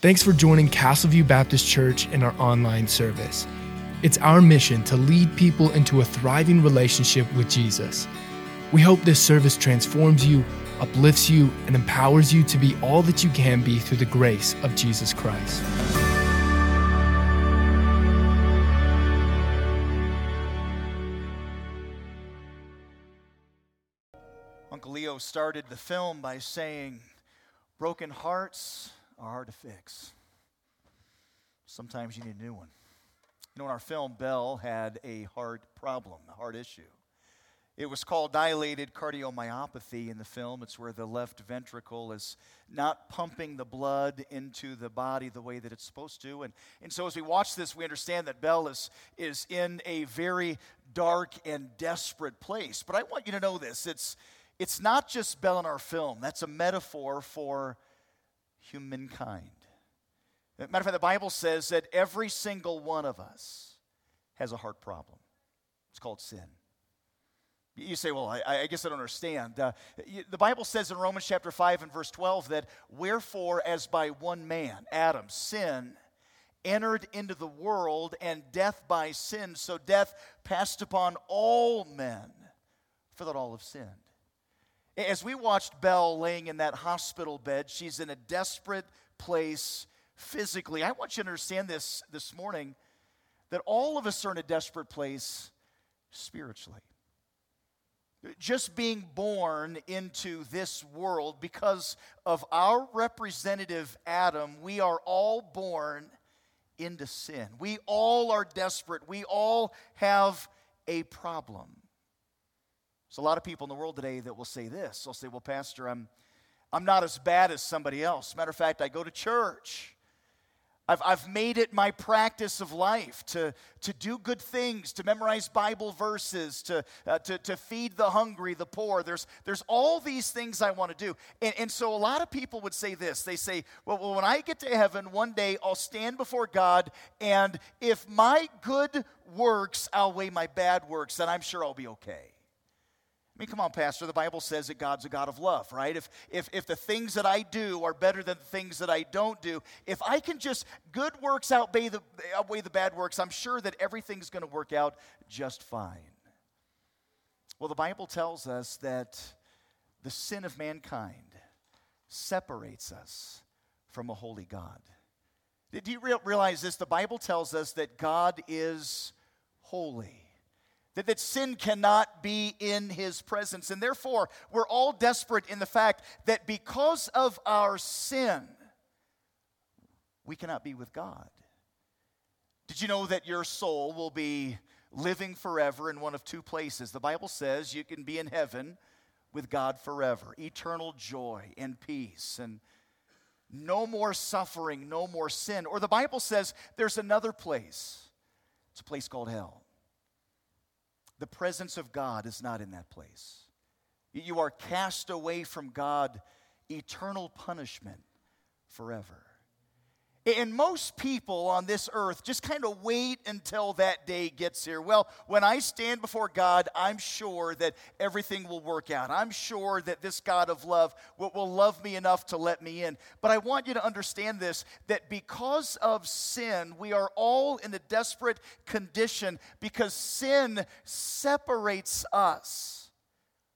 Thanks for joining Castleview Baptist Church in our online service. It's our mission to lead people into a thriving relationship with Jesus. We hope this service transforms you, uplifts you, and empowers you to be all that you can be through the grace of Jesus Christ. Uncle Leo started the film by saying, broken hearts are hard to fix. Sometimes you need a new one. You know, in our film, Belle had a heart problem, a heart issue. It was called dilated cardiomyopathy in the film. It's where the left ventricle is not pumping the blood into the body the way that it's supposed to. And so as we watch this, we understand that Belle is in a very dark and desperate place. But I want you to know this. It's not just Belle in our film. That's a metaphor for humankind. As a matter of fact, the Bible says that every single one of us has a heart problem. It's called sin. You say, well, I guess I don't understand. The Bible says in Romans chapter 5 and verse 12 that, wherefore, as by one man, Adam, sin entered into the world, and death by sin, so death passed upon all men, for that all have sinned. As we watched Belle laying in that hospital bed, she's in a desperate place physically. I want you to understand this morning, that all of us are in a desperate place spiritually. Just being born into this world, because of our representative Adam, we are all born into sin. We all are desperate. We all have a problem. There's a lot of people in the world today that will say this. They'll say, well, Pastor, I'm not as bad as somebody else. Matter of fact, I go to church. I've made it my practice of life to do good things, to memorize Bible verses, to feed the hungry, the poor. There's all these things I want to do. And so a lot of people would say this. They say, well, when I get to heaven, one day I'll stand before God, and if my good works outweigh my bad works, then I'm sure I'll be okay. I mean, come on, Pastor, the Bible says that God's a God of love, right? If the things that I do are better than the things that I don't do, if I can just, good works outweigh the bad works, I'm sure that everything's going to work out just fine. Well, the Bible tells us that the sin of mankind separates us from a holy God. Do you realize this? The Bible tells us that God is holy. That sin cannot be in his presence. And therefore, we're all desperate in the fact that because of our sin, we cannot be with God. Did you know that your soul will be living forever in one of two places? The Bible says you can be in heaven with God forever. Eternal joy and peace and no more suffering, no more sin. Or the Bible says there's another place. It's a place called hell. The presence of God is not in that place. You are cast away from God, eternal punishment forever. And most people on this earth just kind of wait until that day gets here. Well, when I stand before God, I'm sure that everything will work out. I'm sure that this God of love will love me enough to let me in. But I want you to understand this, that because of sin, we are all in a desperate condition because sin separates us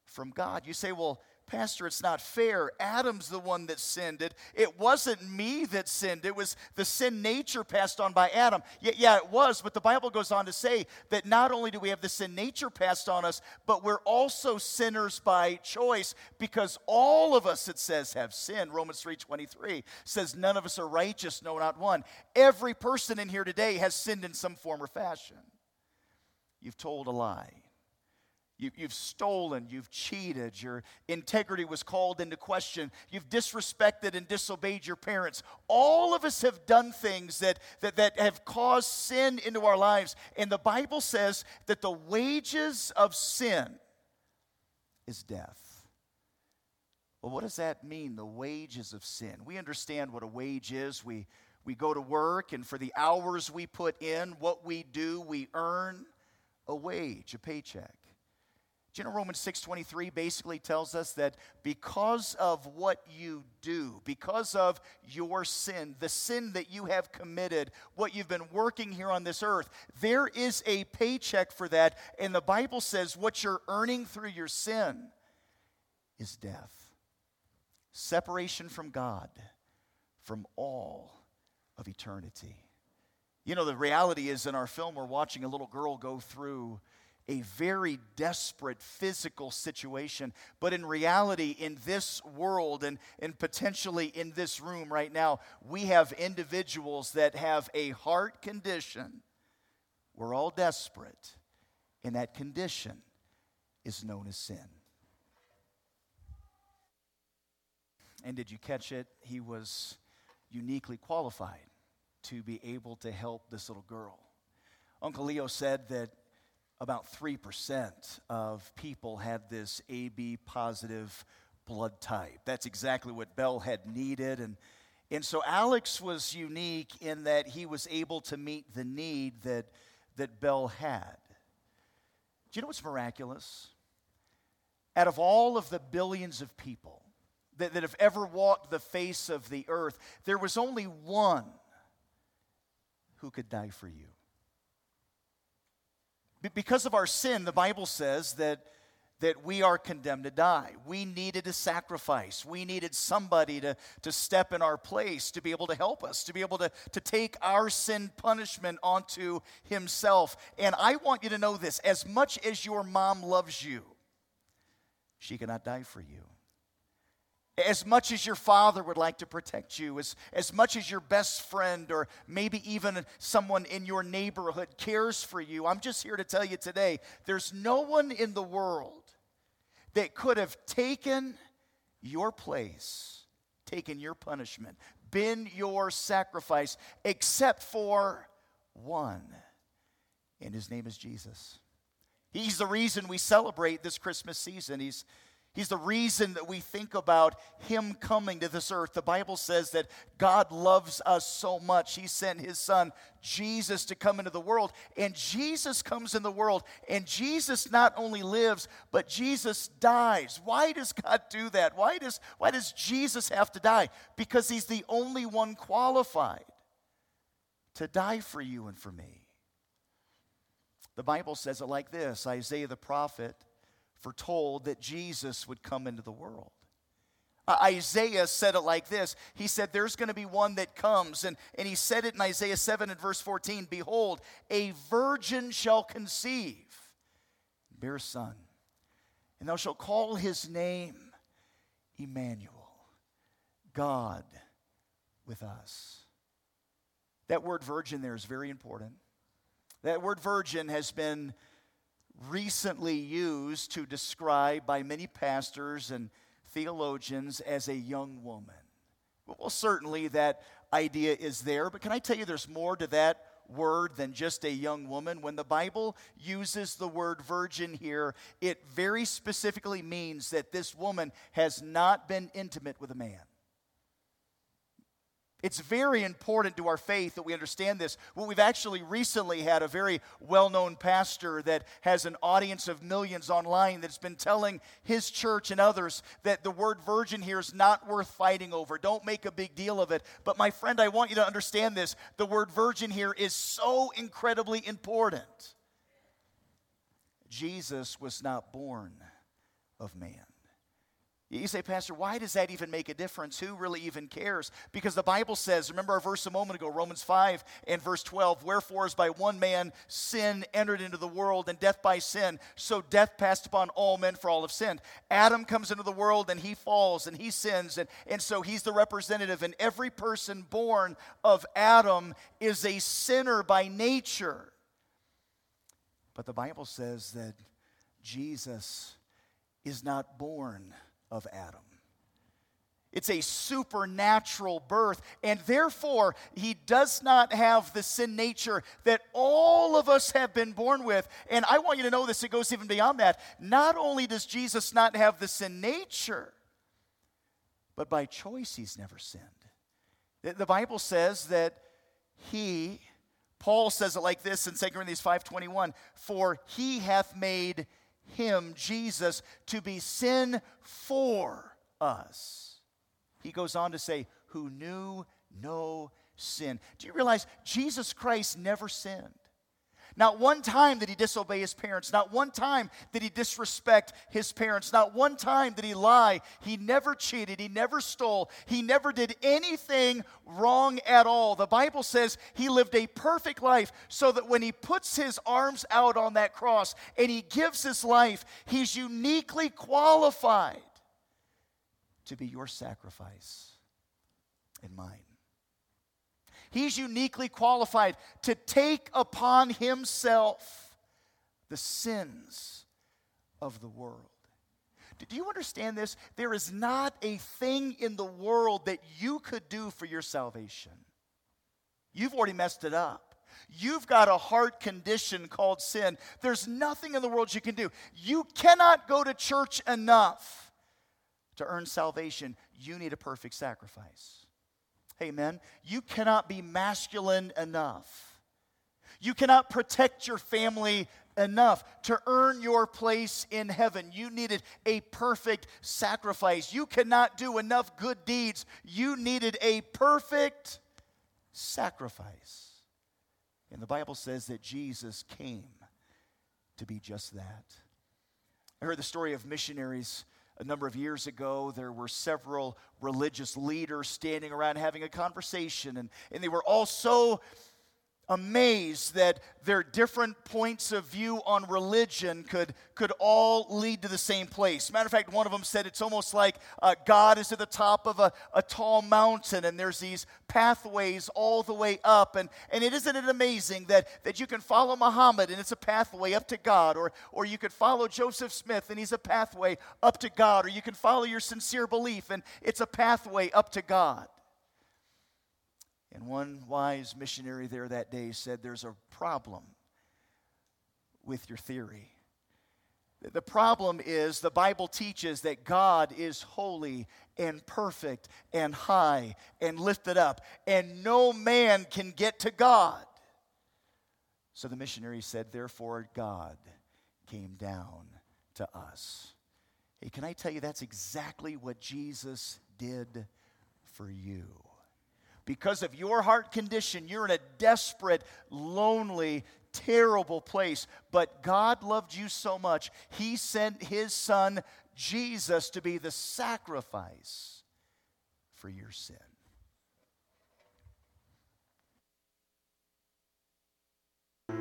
from God. You say, well, Pastor, it's not fair. Adam's the one that sinned. It wasn't me that sinned. It was the sin nature passed on by Adam. Yeah, it was, but the Bible goes on to say that not only do we have the sin nature passed on us, but we're also sinners by choice because all of us, it says, have sinned. Romans 3:23 says none of us are righteous, no, not one. Every person in here today has sinned in some form or fashion. You've told a lie. You've stolen, you've cheated, your integrity was called into question, you've disrespected and disobeyed your parents. All of us have done things that have caused sin into our lives. And the Bible says that the wages of sin is death. Well, what does that mean, the wages of sin? We understand what a wage is. We go to work, and for the hours we put in, what we do, we earn a wage, a paycheck. Do you know Romans 6:23 basically tells us that because of what you do, because of your sin, the sin that you have committed, what you've been working here on this earth, there is a paycheck for that. And the Bible says what you're earning through your sin is death. Separation from God, from all of eternity. You know, the reality is in our film we're watching a little girl go through a very desperate physical situation. But in reality, in this world and potentially in this room right now, we have individuals that have a heart condition. We're all desperate. And that condition is known as sin. And did you catch it? He was uniquely qualified to be able to help this little girl. Uncle Leo said that about 3% of people had this AB positive blood type. That's exactly what Bell had needed. And so Alex was unique in that he was able to meet the need that Bell had. Do you know what's miraculous? Out of all of the billions of people that have ever walked the face of the earth, there was only one who could die for you. Because of our sin, the Bible says that we are condemned to die. We needed a sacrifice. We needed somebody to step in our place, to be able to help us, to be able to take our sin punishment onto himself. And I want you to know this. As much as your mom loves you, she cannot die for you. As much as your father would like to protect you, as much as your best friend or maybe even someone in your neighborhood cares for you, I'm just here to tell you today, there's no one in the world that could have taken your place, taken your punishment, been your sacrifice, except for one, and his name is Jesus. He's the reason we celebrate this Christmas season. He's the reason that we think about him coming to this earth. The Bible says that God loves us so much. He sent his son, Jesus, to come into the world. And Jesus comes in the world. And Jesus not only lives, but Jesus dies. Why does God do that? Why does Jesus have to die? Because he's the only one qualified to die for you and for me. The Bible says it like this. Isaiah the prophet foretold that Jesus would come into the world. Isaiah said it like this. He said, there's going to be one that comes. And he said it in Isaiah 7 and verse 14. Behold, a virgin shall conceive, bear a son, and thou shalt call his name Emmanuel, God with us. That word virgin there is very important. That word virgin has been recently used to describe by many pastors and theologians as a young woman. Well, certainly that idea is there, but can I tell you there's more to that word than just a young woman? When the Bible uses the word virgin here, it very specifically means that this woman has not been intimate with a man. It's very important to our faith that we understand this. Well, we've actually recently had a very well-known pastor that has an audience of millions online that's been telling his church and others that the word virgin here is not worth fighting over. Don't make a big deal of it. But my friend, I want you to understand this. The word virgin here is so incredibly important. Jesus was not born of man. You say, Pastor, why does that even make a difference? Who really even cares? Because the Bible says, remember our verse a moment ago, Romans 5 and verse 12, wherefore as by one man sin entered into the world, and death by sin, so death passed upon all men, for all have sinned. Adam comes into the world, and he falls, and he sins, and so he's the representative. And every person born of Adam is a sinner by nature. But the Bible says that Jesus is not born of Adam. It's a supernatural birth, and therefore he does not have the sin nature that all of us have been born with. And I want you to know this, it goes even beyond that. Not only does Jesus not have the sin nature, but by choice he's never sinned. The Bible says that Paul says it like this in 2 Corinthians 5:21, for he hath made him, Jesus, to be sin for us. He goes on to say, who knew no sin. Do you realize Jesus Christ never sinned? Not one time did he disobey his parents. Not one time did he disrespect his parents. Not one time did he lie. He never cheated. He never stole. He never did anything wrong at all. The Bible says he lived a perfect life so that when he puts his arms out on that cross and he gives his life, he's uniquely qualified to be your sacrifice and mine. He's uniquely qualified to take upon himself the sins of the world. Do you understand this? There is not a thing in the world that you could do for your salvation. You've already messed it up. You've got a heart condition called sin. There's nothing in the world you can do. You cannot go to church enough to earn salvation. You need a perfect sacrifice. Amen. You cannot be masculine enough. You cannot protect your family enough to earn your place in heaven. You needed a perfect sacrifice. You cannot do enough good deeds. You needed a perfect sacrifice. And the Bible says that Jesus came to be just that. I heard the story of missionaries. A number of years ago, there were several religious leaders standing around having a conversation, and they were all so amazed that their different points of view on religion could all lead to the same place. Matter of fact, one of them said it's almost like God is at the top of a tall mountain, and there's these pathways all the way up. And isn't it amazing that you can follow Muhammad, and it's a pathway up to God, or you could follow Joseph Smith, and he's a pathway up to God, or you can follow your sincere belief, and it's a pathway up to God. And one wise missionary there that day said, there's a problem with your theory. The problem is the Bible teaches that God is holy and perfect and high and lifted up, and no man can get to God. So the missionary said, therefore, God came down to us. Hey, can I tell you that's exactly what Jesus did for you? Because of your heart condition, you're in a desperate, lonely, terrible place. But God loved you so much, he sent his son, Jesus, to be the sacrifice for your sin.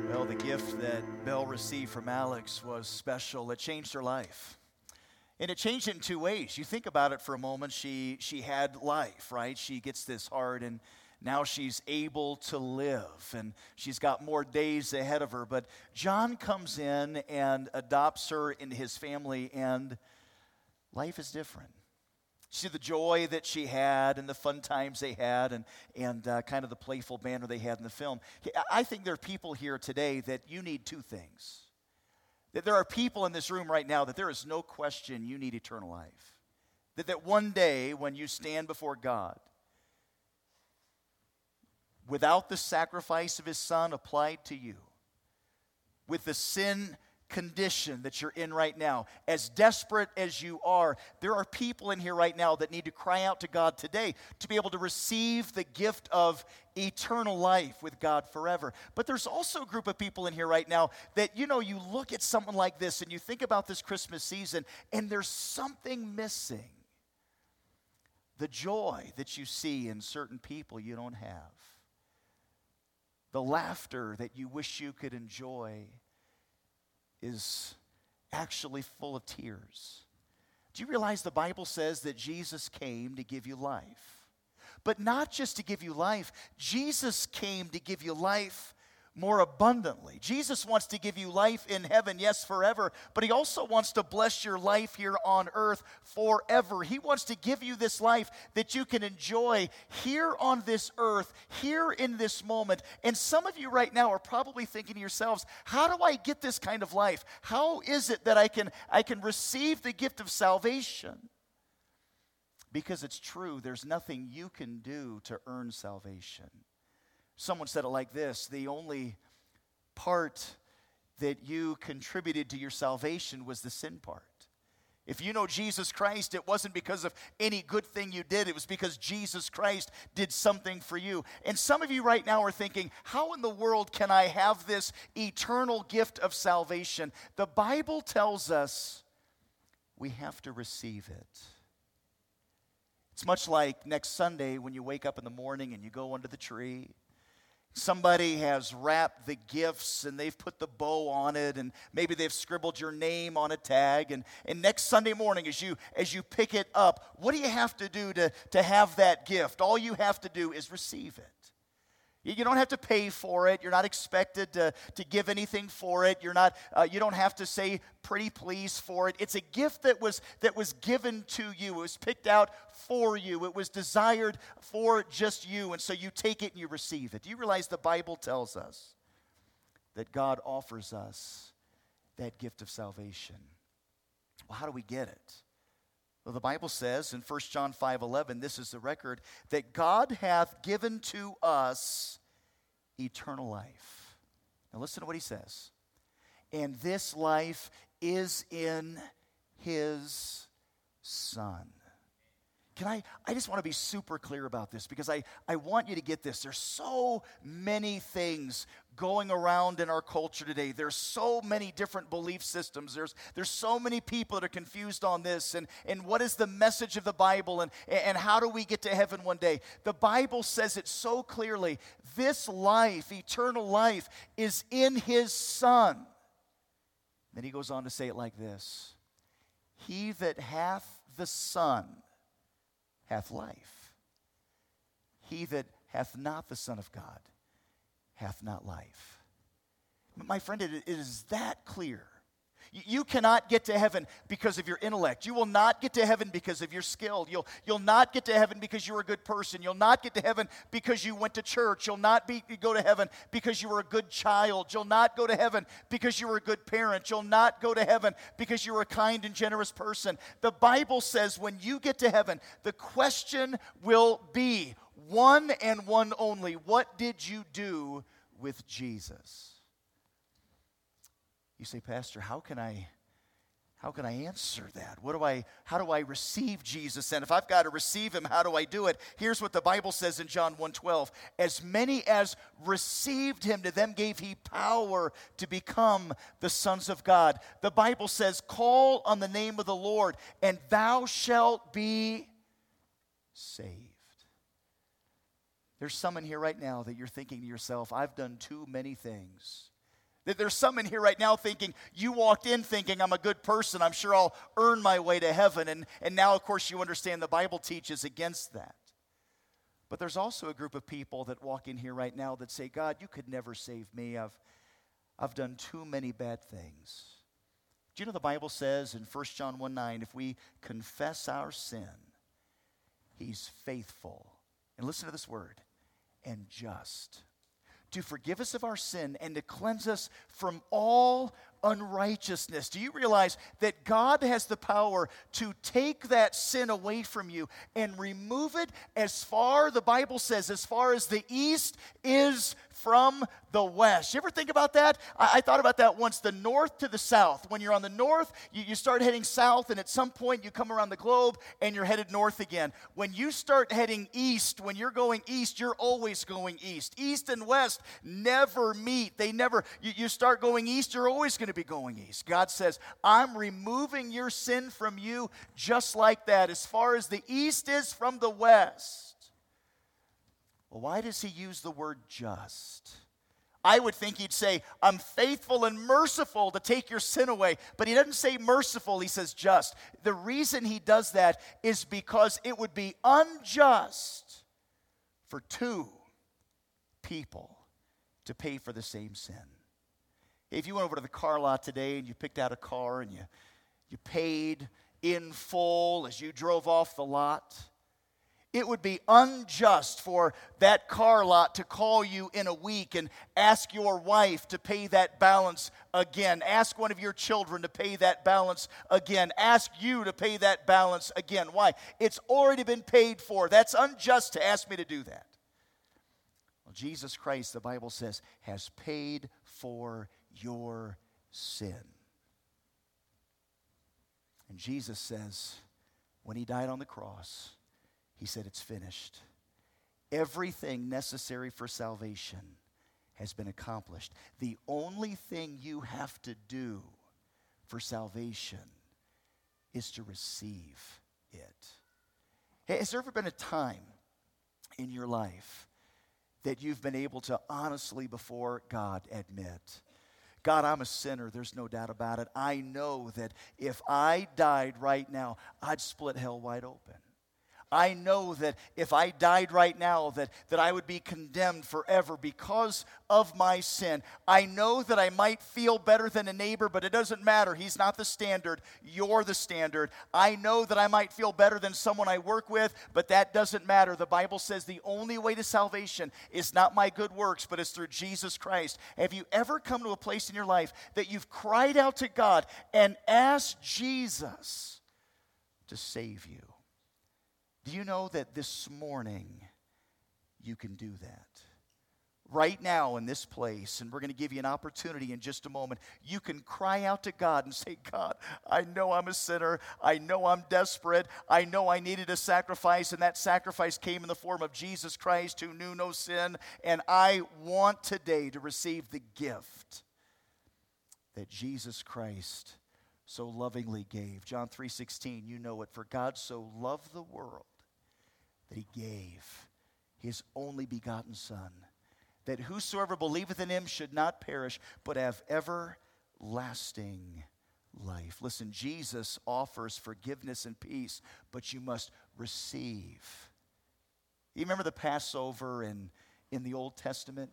Well, the gift that Belle received from Alex was special. It changed her life. And it changed it in two ways. You think about it for a moment. She had life, right? She gets this heart, and now she's able to live, and she's got more days ahead of her. But John comes in and adopts her into his family, and life is different. See the joy that she had and the fun times they had and kind of the playful banter they had in the film. I think there are people here today that you need two things. That there are people in this room right now that there is no question you need eternal life. That one day when you stand before God, without the sacrifice of his son applied to you, with the sin condition that you're in right now, as desperate as you are, there are people in here right now that need to cry out to God today to be able to receive the gift of eternal life with God forever. But there's also a group of people in here right now that, you look at someone like this and you think about this Christmas season and there's something missing. The joy that you see in certain people you don't have. The laughter that you wish you could enjoy is actually full of tears. Do you realize the Bible says that Jesus came to give you life? But not just to give you life, Jesus came to give you life more abundantly. Jesus wants to give you life in heaven, yes, forever, but he also wants to bless your life here on earth forever. He wants to give you this life that you can enjoy here on this earth, here in this moment. And some of you right now are probably thinking to yourselves, how do I get this kind of life? How is it that I can receive the gift of salvation? Because it's true, there's nothing you can do to earn salvation. Someone said it like this: the only part that you contributed to your salvation was the sin part. If you know Jesus Christ, it wasn't because of any good thing you did. It was because Jesus Christ did something for you. And some of you right now are thinking, how in the world can I have this eternal gift of salvation? The Bible tells us we have to receive it. It's much like next Sunday when you wake up in the morning and you go under the tree. Somebody has wrapped the gifts and they've put the bow on it, and maybe they've scribbled your name on a tag. And next Sunday morning as you pick it up, what do you have to do to have that gift? All you have to do is receive it. You don't have to pay for it. You're not expected to give anything for it. You're not. You don't have to say pretty please for it. It's a gift that was given to you. It was picked out for you. It was desired for just you. And so you take it and you receive it. Do you realize the Bible tells us that God offers us that gift of salvation? Well, how do we get it? Well, the Bible says in 1 John 5:11, this is the record, that God hath given to us eternal life. Now listen to what he says. And this life is in his Son. I just want to be super clear about this, because I want you to get this. There's so many things going around in our culture today. There's so many different belief systems. There's so many people that are confused on this, and what is the message of the Bible, and how do we get to heaven one day? The Bible says it so clearly. This life, eternal life, is in his Son. Then he goes on to say it like this. He that hath the Son hath life. He that hath not the Son of God hath not life. My friend, it is that clear. You cannot get to heaven because of your intellect. You will not get to heaven because of your skill. You'll not get to heaven because you're a good person. You'll not get to heaven because you went to church. You'll not go to heaven because you were a good child. You'll not go to heaven because you were a good parent. You'll not go to heaven because you were a kind and generous person. The Bible says when you get to heaven, the question will be one and one only. What did you do with Jesus? You say, Pastor, how can I answer that? How do I receive Jesus? And if I've got to receive him, how do I do it? Here's what the Bible says in John 1:12. As many as received him, to them gave he power to become the sons of God. The Bible says, call on the name of the Lord, and thou shalt be saved. There's some in here right now that you're thinking to yourself, I've done too many things. That there's some in here right now thinking, you walked in thinking, I'm a good person, I'm sure I'll earn my way to heaven. And now, of course, you understand the Bible teaches against that. But there's also a group of people that walk in here right now that say, God, you could never save me. I've done too many bad things. Do you know the Bible says in 1 John 1:9, if we confess our sin, he's faithful. And listen to this word, and just, to forgive us of our sin and to cleanse us from all unrighteousness. Do you realize that God has the power to take that sin away from you and remove it as far, the Bible says, as far as the east is from the west? You ever think about that? I thought about that once, the north to the south. When you're on the north, you start heading south, and at some point you come around the globe and you're headed north again. When you start heading east, when you're going east, you're always going east. East and west never meet. They never, you start going east, you're always going to be going east. God says, I'm removing your sin from you just like that, as far as the east is from the west. Well, why does he use the word just? I would think he'd say, I'm faithful and merciful to take your sin away. But he doesn't say merciful, he says just. The reason he does that is because it would be unjust for two people to pay for the same sin. If you went over to the car lot today and you picked out a car and you paid in full as you drove off the lot, it would be unjust for that car lot to call you in a week and ask your wife to pay that balance again. Ask one of your children to pay that balance again. Ask you to pay that balance again. Why? It's already been paid for. That's unjust to ask me to do that. Well, Jesus Christ, the Bible says, has paid for your sin. And Jesus says, when he died on the cross, he said, it's finished. Everything necessary for salvation has been accomplished. The only thing you have to do for salvation is to receive it. Hey, has there ever been a time in your life that you've been able to honestly before God admit, God, I'm a sinner, there's no doubt about it. I know that if I died right now, I'd split hell wide open. I know that if I died right now, that I would be condemned forever because of my sin. I know that I might feel better than a neighbor, but it doesn't matter. He's not the standard. You're the standard. I know that I might feel better than someone I work with, but that doesn't matter. The Bible says the only way to salvation is not my good works, but it's through Jesus Christ. Have you ever come to a place in your life that you've cried out to God and asked Jesus to save you? Do you know that this morning you can do that? Right now in this place, and we're going to give you an opportunity in just a moment, you can cry out to God and say, God, I know I'm a sinner. I know I'm desperate. I know I needed a sacrifice, and that sacrifice came in the form of Jesus Christ who knew no sin, and I want today to receive the gift that Jesus Christ so lovingly gave. John 3:16, you know it. For God so loved the world that he gave his only begotten Son, that whosoever believeth in him should not perish, but have everlasting life. Listen, Jesus offers forgiveness and peace, but you must receive. You remember the Passover in the Old Testament?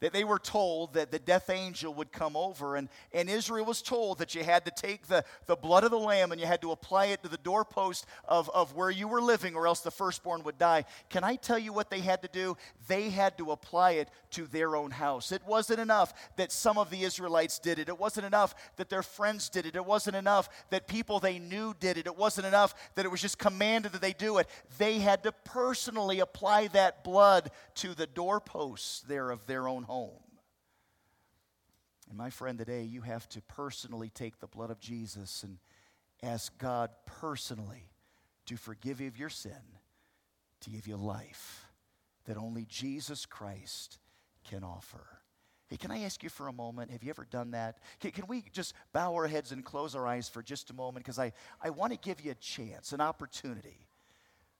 That they were told that the death angel would come over, and Israel was told that you had to take the blood of the lamb and you had to apply it to the doorpost of where you were living, or else the firstborn would die. Can I tell you what they had to do? They had to apply it to their own house. It wasn't enough that some of the Israelites did it. It wasn't enough that their friends did it. It wasn't enough that people they knew did it. It wasn't enough that it was just commanded that they do it. They had to personally apply that blood to the doorposts there of their own home. And my friend, today you have to personally take the blood of Jesus and ask God personally to forgive you of your sin, to give you life that only Jesus Christ can offer. Hey, can I ask you for a moment, have you ever done that? Can we just bow our heads and close our eyes for just a moment? Because I want to give you a chance, an opportunity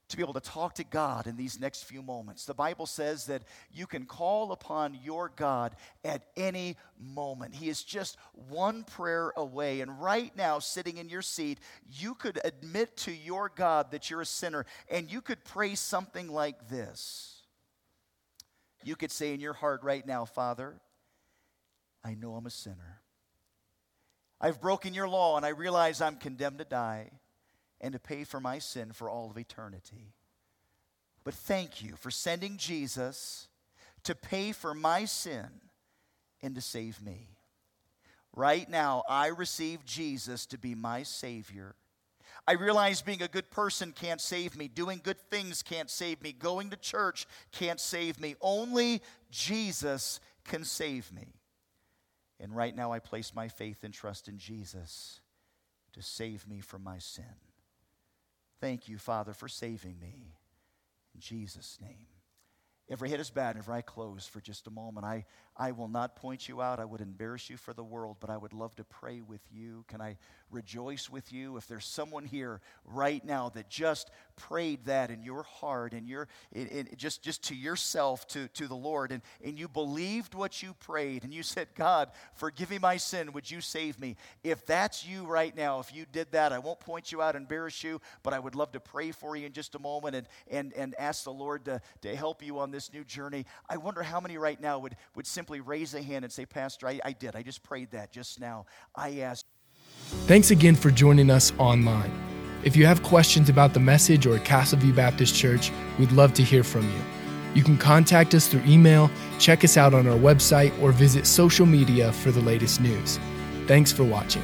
to be able to talk to God in these next few moments. The Bible says that you can call upon your God at any moment. He is just one prayer away. And right now, sitting in your seat, you could admit to your God that you're a sinner, and you could pray something like this. You could say in your heart right now, Father, I know I'm a sinner. I've broken your law, and I realize I'm condemned to die and to pay for my sin for all of eternity. But thank you for sending Jesus to pay for my sin and to save me. Right now, I receive Jesus to be my Savior. I realize being a good person can't save me. Doing good things can't save me. Going to church can't save me. Only Jesus can save me. And right now, I place my faith and trust in Jesus to save me from my sin. Thank you, Father, for saving me. In Jesus' name. Every head is bowed, and every eye closed for just a moment. I will not point you out. I would embarrass you for the world, but I would love to pray with you. Can I rejoice with you? If there's someone here right now that just prayed that in your heart and just to yourself, to the Lord, and you believed what you prayed, and you said, God, forgive me my sin. Would you save me? If that's you right now, if you did that, I won't point you out, embarrass you, but I would love to pray for you in just a moment and ask the Lord to help you on this new journey. I wonder how many right now would simply raise a hand and say, Pastor, I did. I just prayed that just now. I asked. Thanks again for joining us online. If you have questions about the message or Castleview Baptist Church, we'd love to hear from you. You can contact us through email, check us out on our website, or visit social media for the latest news. Thanks for watching.